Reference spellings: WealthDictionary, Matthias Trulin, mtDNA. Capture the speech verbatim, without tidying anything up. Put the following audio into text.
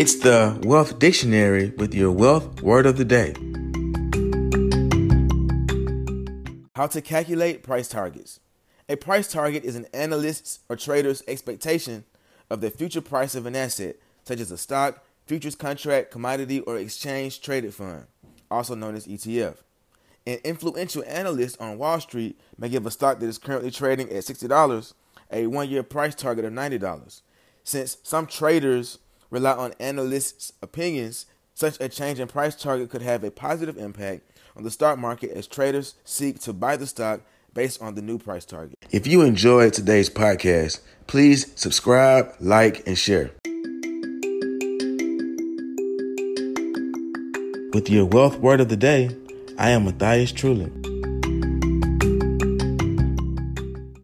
It's the Wealth Dictionary with your wealth word of the day. How to calculate price targets. A price target is an analyst's or trader's expectation of the future price of an asset, such as a stock, futures contract, commodity, or exchange-traded fund, also known as E T F. An influential analyst on Wall Street may give a stock that is currently trading at sixty dollars a one-year price target of ninety dollars. Since some traders rely on analysts' opinions, such a change in price target could have a positive impact on the stock market as traders seek to buy the stock based on the new price target. If you enjoyed today's podcast, please subscribe, like, and share. With your wealth word of the day, I am Matthias Trulin.